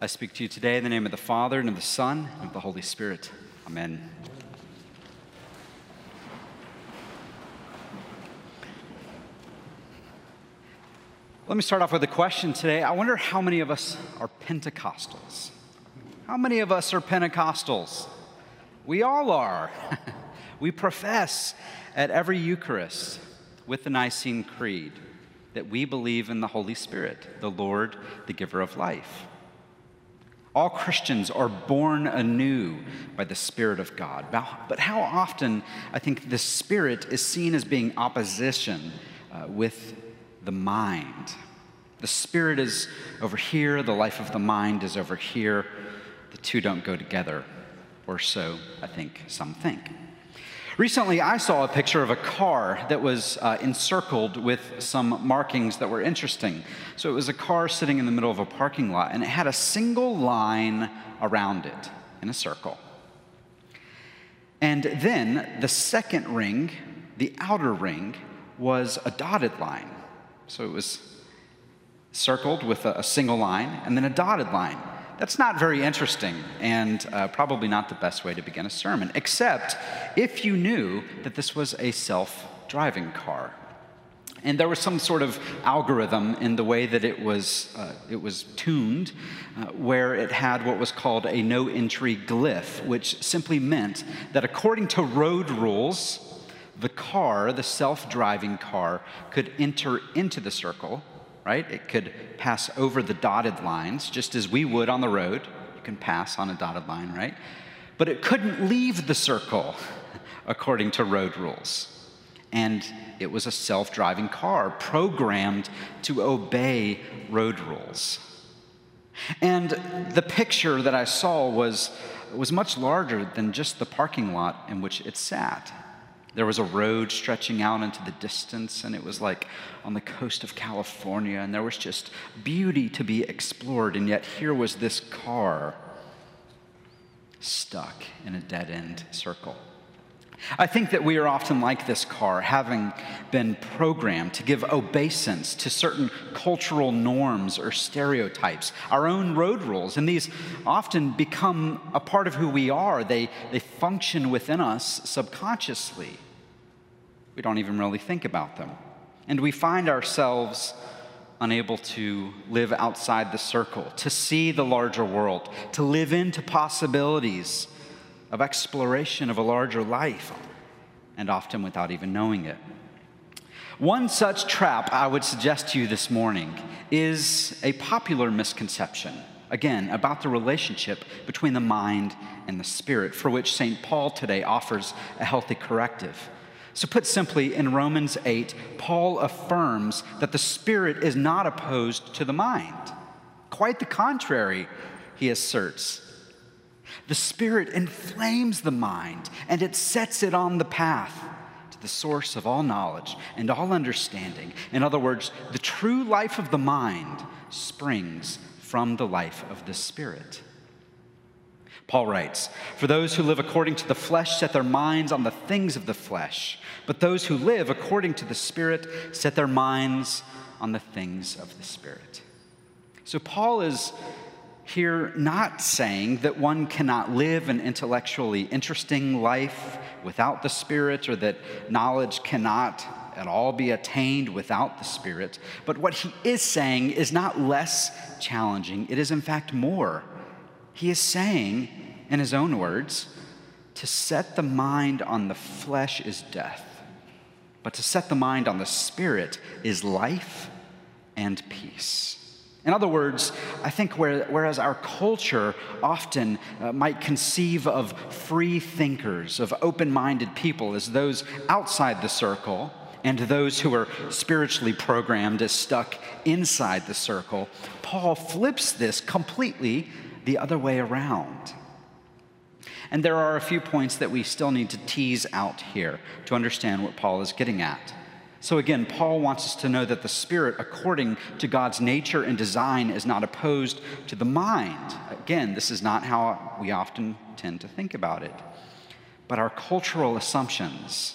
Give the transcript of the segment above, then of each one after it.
I speak to you today in the name of the Father, and of the Son, and of the Holy Spirit. Amen. Let me start off with a question today. I wonder how many of us are Pentecostals? How many of us are Pentecostals? We all are. We profess at every Eucharist with the Nicene Creed that we believe in the Holy Spirit, the Lord, the giver of life. All Christians are born anew by the Spirit of God. But how often, I think, the Spirit is seen as being opposition with the mind. The Spirit is over here, the life of the mind is over here. The two don't go together, or so I think some think. Recently, I saw a picture of a car that was encircled with some markings that were interesting. So it was a car sitting in the middle of a parking lot, and it had a single line around it in a circle. And then the second ring, the outer ring, was a dotted line. So it was circled with a single line and then a dotted line. That's not very interesting, and probably not the best way to begin a sermon, except if you knew that this was a self-driving car. And there was some sort of algorithm in the way that it was tuned, where it had what was called a no-entry glyph, which simply meant that according to road rules, the car, the self-driving car, could enter into the circle. Right? It could pass over the dotted lines, just as we would on the road. You can pass on a dotted line, right? But it couldn't leave the circle according to road rules. And it was a self-driving car programmed to obey road rules. And the picture that I saw was much larger than just the parking lot in which it sat. There was a road stretching out into the distance, and it was like on the coast of California, and there was just beauty to be explored, and yet here was this car stuck in a dead-end circle. I think that we are often like this car, having been programmed to give obeisance to certain cultural norms or stereotypes, our own road rules, and these often become a part of who we are. They function within us subconsciously. We don't even really think about them. And we find ourselves unable to live outside the circle, to see the larger world, to live into possibilities of exploration of a larger life, and often without even knowing it. One such trap I would suggest to you this morning is a popular misconception, again, about the relationship between the mind and the spirit, for which St. Paul today offers a healthy corrective. So put simply, in Romans 8, Paul affirms that the spirit is not opposed to the mind. Quite the contrary, he asserts. The Spirit inflames the mind, and it sets it on the path to the source of all knowledge and all understanding. In other words, the true life of the mind springs from the life of the Spirit. Paul writes, "For those who live according to the flesh set their minds on the things of the flesh, but those who live according to the Spirit set their minds on the things of the Spirit." So Paul is here not saying that one cannot live an intellectually interesting life without the Spirit, or that knowledge cannot at all be attained without the Spirit. But what he is saying is not less challenging. It is, in fact, more. He is saying, in his own words, to set the mind on the flesh is death, but to set the mind on the Spirit is life and peace. In other words, I think whereas our culture often might conceive of free thinkers, of open-minded people as those outside the circle, and those who are spiritually programmed as stuck inside the circle, Paul flips this completely the other way around. And there are a few points that we still need to tease out here to understand what Paul is getting at. So again, Paul wants us to know that the spirit, according to God's nature and design, is not opposed to the mind. Again, this is not how we often tend to think about it. But our cultural assumptions,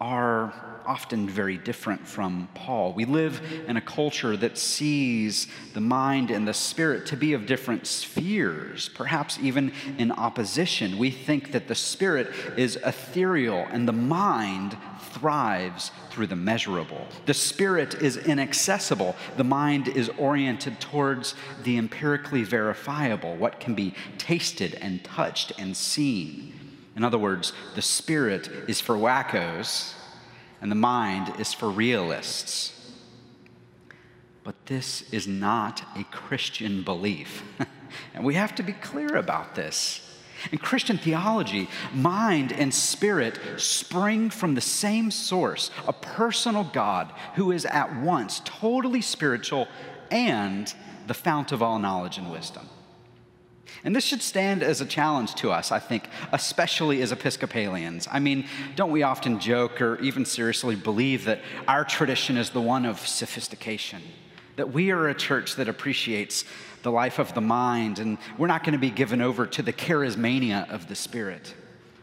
our often very different from Paul. We live in a culture that sees the mind and the spirit to be of different spheres, perhaps even in opposition. We think that the spirit is ethereal and the mind thrives through the measurable. The spirit is inaccessible. The mind is oriented towards the empirically verifiable, what can be tasted and touched and seen. In other words, the spirit is for wackos, and the mind is for realists. But this is not a Christian belief. And we have to be clear about this. In Christian theology, mind and spirit spring from the same source, a personal God who is at once totally spiritual and the fount of all knowledge and wisdom. And this should stand as a challenge to us, I think, especially as Episcopalians. I mean, don't we often joke or even seriously believe that our tradition is the one of sophistication, that we are a church that appreciates the life of the mind, and we're not going to be given over to the charismania of the spirit.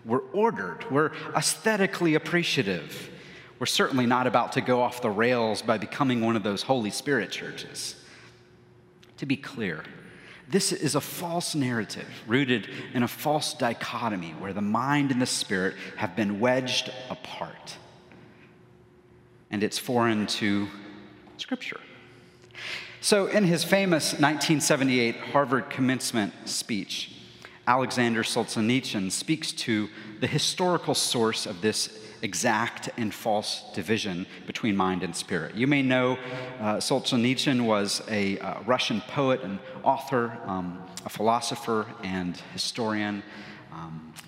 We're ordered. We're aesthetically appreciative. We're certainly not about to go off the rails by becoming one of those Holy Spirit churches. To be clear, this is a false narrative rooted in a false dichotomy where the mind and the spirit have been wedged apart. And it's foreign to Scripture. So in his famous 1978 Harvard commencement speech, Alexander Solzhenitsyn speaks to the historical source of this exact and false division between mind and spirit. You may know Solzhenitsyn was a Russian poet and author, a philosopher and historian.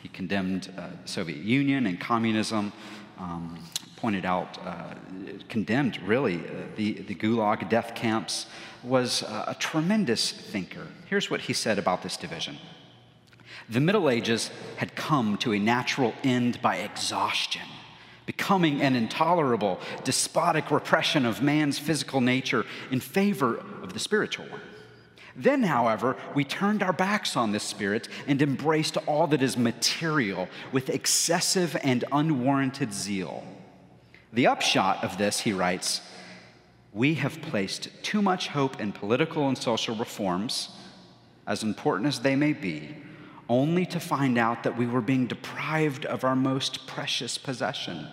He condemned Soviet Union and communism, pointed out, condemned really the Gulag death camps, was a tremendous thinker. Here's what he said about this division. The Middle Ages had come to a natural end by exhaustion, becoming an intolerable, despotic repression of man's physical nature in favor of the spiritual one. Then, however, we turned our backs on this spirit and embraced all that is material with excessive and unwarranted zeal. The upshot of this, he writes, we have placed too much hope in political and social reforms, as important as they may be, only to find out that we were being deprived of our most precious possession,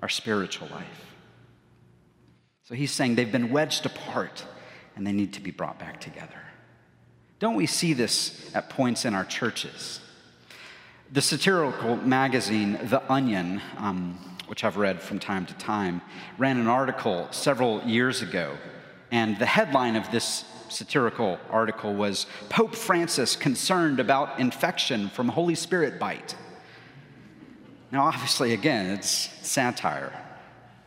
our spiritual life. So he's saying they've been wedged apart and they need to be brought back together. Don't we see this at points in our churches? The satirical magazine, The Onion, which I've read from time to time, ran an article several years ago, and the headline of this satirical article was, Pope Francis concerned about infection from Holy Spirit bite. Now, obviously, again, it's satire,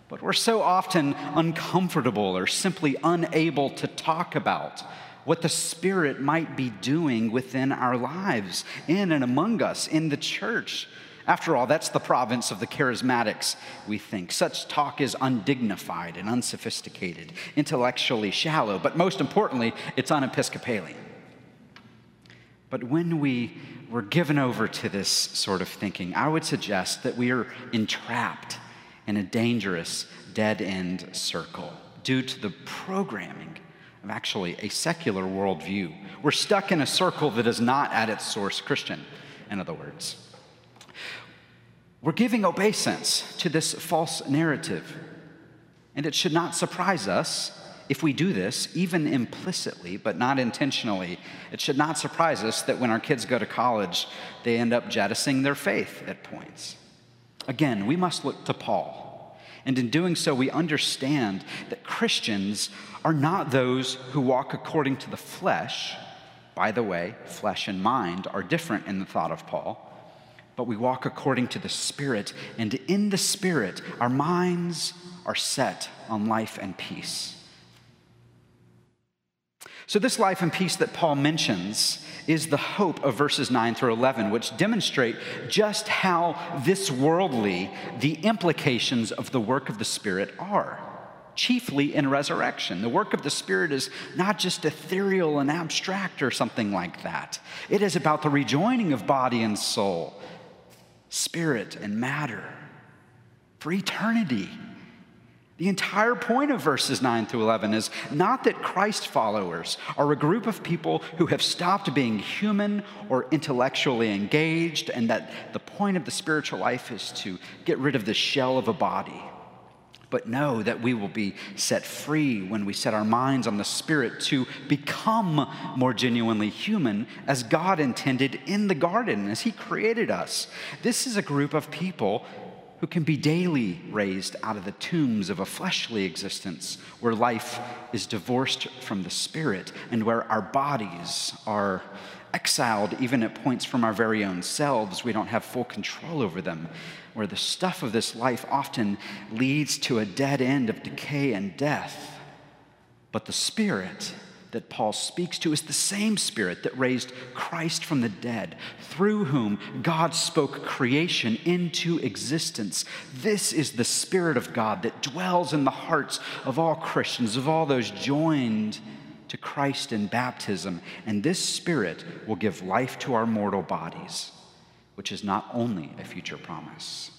but we're so often uncomfortable or simply unable to talk about what the Spirit might be doing within our lives, in and among us, in the church. After all, that's the province of the charismatics, we think. Such talk is undignified and unsophisticated, intellectually shallow, but most importantly, it's un-Episcopalian. But when we were given over to this sort of thinking, I would suggest that we are entrapped in a dangerous dead-end circle due to the programming of actually a secular worldview. We're stuck in a circle that is not at its source Christian, in other words. We're giving obeisance to this false narrative, and it should not surprise us if we do this, even implicitly, but not intentionally. It should not surprise us that when our kids go to college, they end up jettisoning their faith at points. Again, we must look to Paul, and in doing so, we understand that Christians are not those who walk according to the flesh. By the way, flesh and mind are different in the thought of Paul. But we walk according to the Spirit, and in the Spirit, our minds are set on life and peace. So this life and peace that Paul mentions is the hope of verses 9 through 11, which demonstrate just how this worldly, the implications of the work of the Spirit are, chiefly in resurrection. The work of the Spirit is not just ethereal and abstract or something like that. It is about the rejoining of body and soul, spirit and matter for eternity. The entire point of verses 9 through 11 is not that Christ followers are a group of people who have stopped being human or intellectually engaged, and that the point of the spiritual life is to get rid of the shell of a body. But know that we will be set free when we set our minds on the Spirit to become more genuinely human as God intended in the garden, as He created us. This is a group of people who can be daily raised out of the tombs of a fleshly existence where life is divorced from the Spirit and where our bodies are exiled even at points from our very own selves. We don't have full control over them, where the stuff of this life often leads to a dead end of decay and death. But the Spirit that Paul speaks to is the same Spirit that raised Christ from the dead, through whom God spoke creation into existence. This is the Spirit of God that dwells in the hearts of all Christians, of all those joined to Christ in baptism. And this Spirit will give life to our mortal bodies, which is not only a future promise.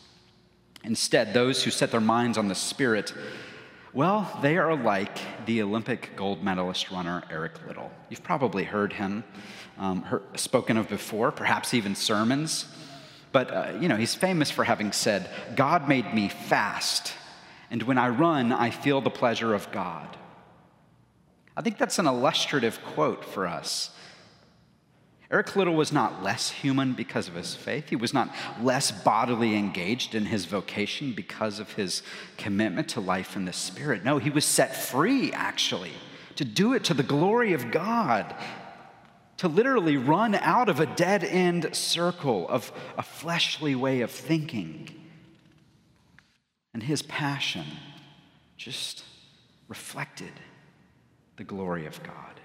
Instead, those who set their minds on the Spirit, well, they are like the Olympic gold medalist runner Eric Liddell. You've probably heard him spoken of before, perhaps even sermons. But, he's famous for having said, "God made me fast, and when I run, I feel the pleasure of God." I think that's an illustrative quote for us. Eric Liddell was not less human because of his faith. He was not less bodily engaged in his vocation because of his commitment to life in the Spirit. No, he was set free, actually, to do it to the glory of God, to literally run out of a dead-end circle of a fleshly way of thinking. And his passion just reflected the glory of God.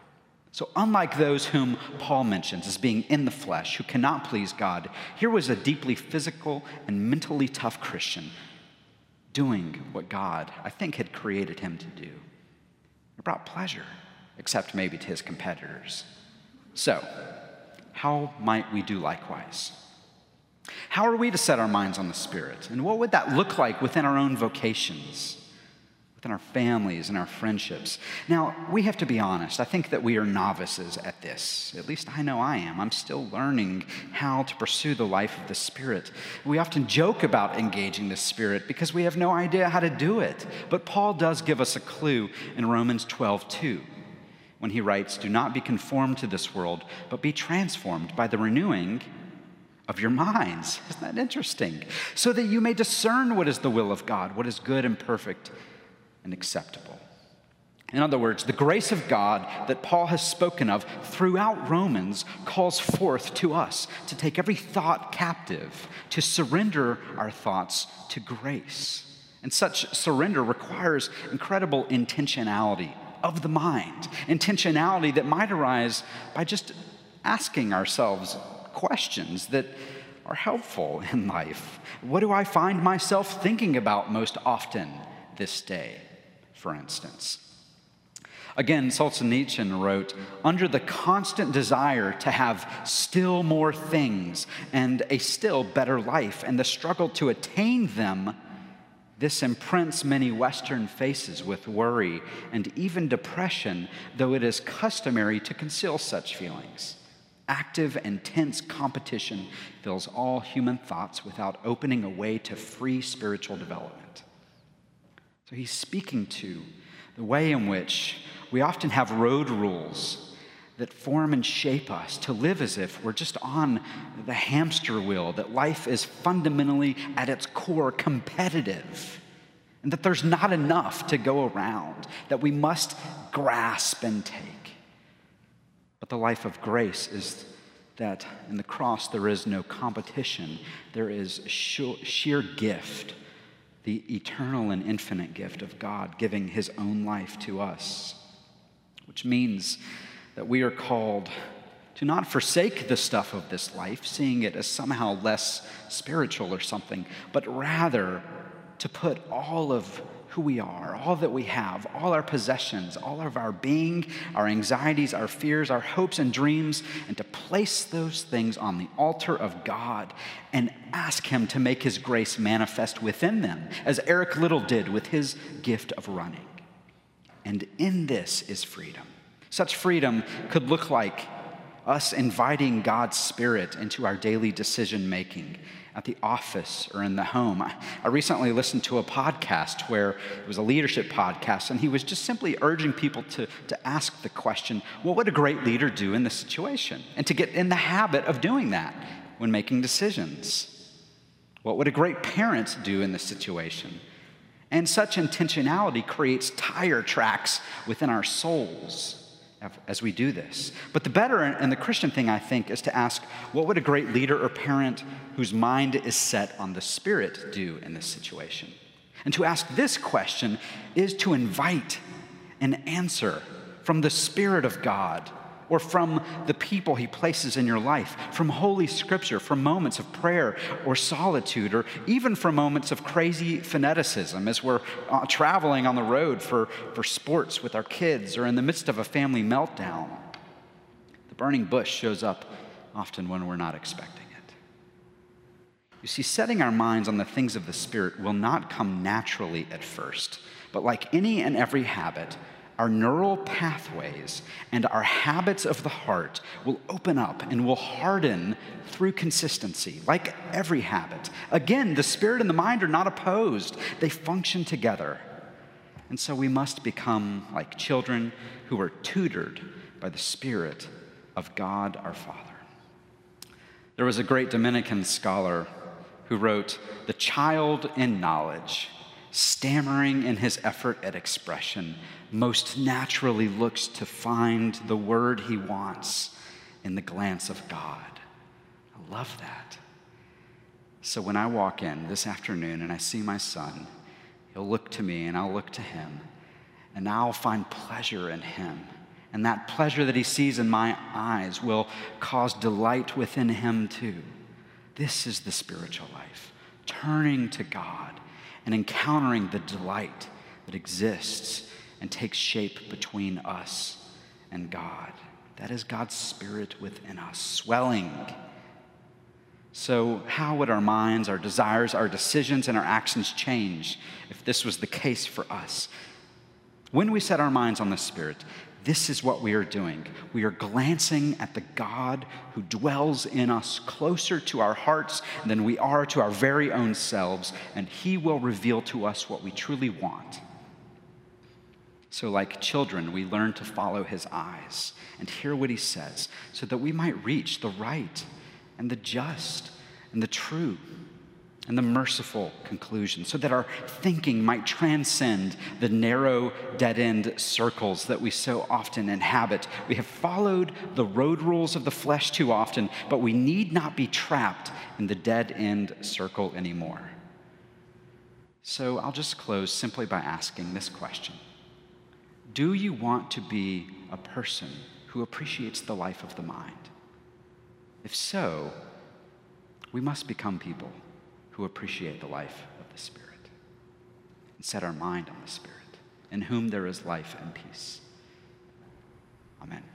So unlike those whom Paul mentions as being in the flesh, who cannot please God, here was a deeply physical and mentally tough Christian doing what God, I think, had created him to do. It brought pleasure, except maybe to his competitors. So, how might we do likewise? How are we to set our minds on the Spirit? And what would that look like within our own vocations, in our families and our friendships? Now, we have to be honest. I think that we are novices at this. At least I know I am. I'm still learning how to pursue the life of the Spirit. We often joke about engaging the Spirit because we have no idea how to do it. But Paul does give us a clue in Romans 12:2 when he writes, "Do not be conformed to this world, but be transformed by the renewing of your minds." Isn't that interesting? "So that you may discern what is the will of God, what is good and perfect and acceptable." In other words, the grace of God that Paul has spoken of throughout Romans calls forth to us to take every thought captive, to surrender our thoughts to grace. And such surrender requires incredible intentionality of the mind, intentionality that might arise by just asking ourselves questions that are helpful in life. What do I find myself thinking about most often this day, for instance? Again, Solzhenitsyn wrote, "Under the constant desire to have still more things and a still better life, and the struggle to attain them, this imprints many Western faces with worry and even depression, though it is customary to conceal such feelings. Active and tense competition fills all human thoughts without opening a way to free spiritual development." So he's speaking to the way in which we often have road rules that form and shape us to live as if we're just on the hamster wheel, that life is fundamentally at its core competitive, and that there's not enough to go around, that we must grasp and take. But the life of grace is that in the cross there is no competition, there is sheer gift, the eternal and infinite gift of God giving His own life to us, which means that we are called to not forsake the stuff of this life, seeing it as somehow less spiritual or something, but rather to put all of who we are, all that we have, all our possessions, all of our being, our anxieties, our fears, our hopes and dreams, and to place those things on the altar of God and ask Him to make His grace manifest within them, as Eric Liddell did with his gift of running. And in this is freedom. Such freedom could look like us inviting God's Spirit into our daily decision-making at the office or in the home. I recently listened to a podcast where it was a leadership podcast, and he was just simply urging people to ask the question, what would a great leader do in this situation? And to get in the habit of doing that when making decisions. What would a great parent do in this situation? And such intentionality creates tire tracks within our souls as we do this. But the better and the Christian thing, I think, is to ask, what would a great leader or parent whose mind is set on the Spirit do in this situation? And to ask this question is to invite an answer from the Spirit of God, or from the people He places in your life, from Holy Scripture, from moments of prayer or solitude, or even from moments of crazy fanaticism as we're traveling on the road for sports with our kids, or in the midst of a family meltdown. The burning bush shows up often when we're not expecting it. You see, setting our minds on the things of the Spirit will not come naturally at first, but like any and every habit, our neural pathways and our habits of the heart will open up and will harden through consistency, like every habit. Again, the spirit and the mind are not opposed. They function together. And so we must become like children who are tutored by the Spirit of God our Father. There was a great Dominican scholar who wrote, "The child in knowledge, stammering in his effort at expression, most naturally looks to find the word he wants in the glance of God." I love that. So when I walk in this afternoon and I see my son, he'll look to me and I'll look to him, and I'll find pleasure in him. And that pleasure that he sees in my eyes will cause delight within him too. This is the spiritual life, turning to God and encountering the delight that exists and takes shape between us and God. That is God's Spirit within us, swelling. So how would our minds, our desires, our decisions, and our actions change if this was the case for us? When we set our minds on the Spirit, this is what we are doing. We are glancing at the God who dwells in us closer to our hearts than we are to our very own selves, and He will reveal to us what we truly want. So like children, we learn to follow His eyes and hear what He says so that we might reach the right and the just and the true and the merciful conclusion, so that our thinking might transcend the narrow, dead-end circles that we so often inhabit. We have followed the road rules of the flesh too often, but we need not be trapped in the dead-end circle anymore. So I'll just close simply by asking this question. Do you want to be a person who appreciates the life of the mind? If so, we must become people who appreciate the life of the Spirit and set our mind on the Spirit, in whom there is life and peace. Amen.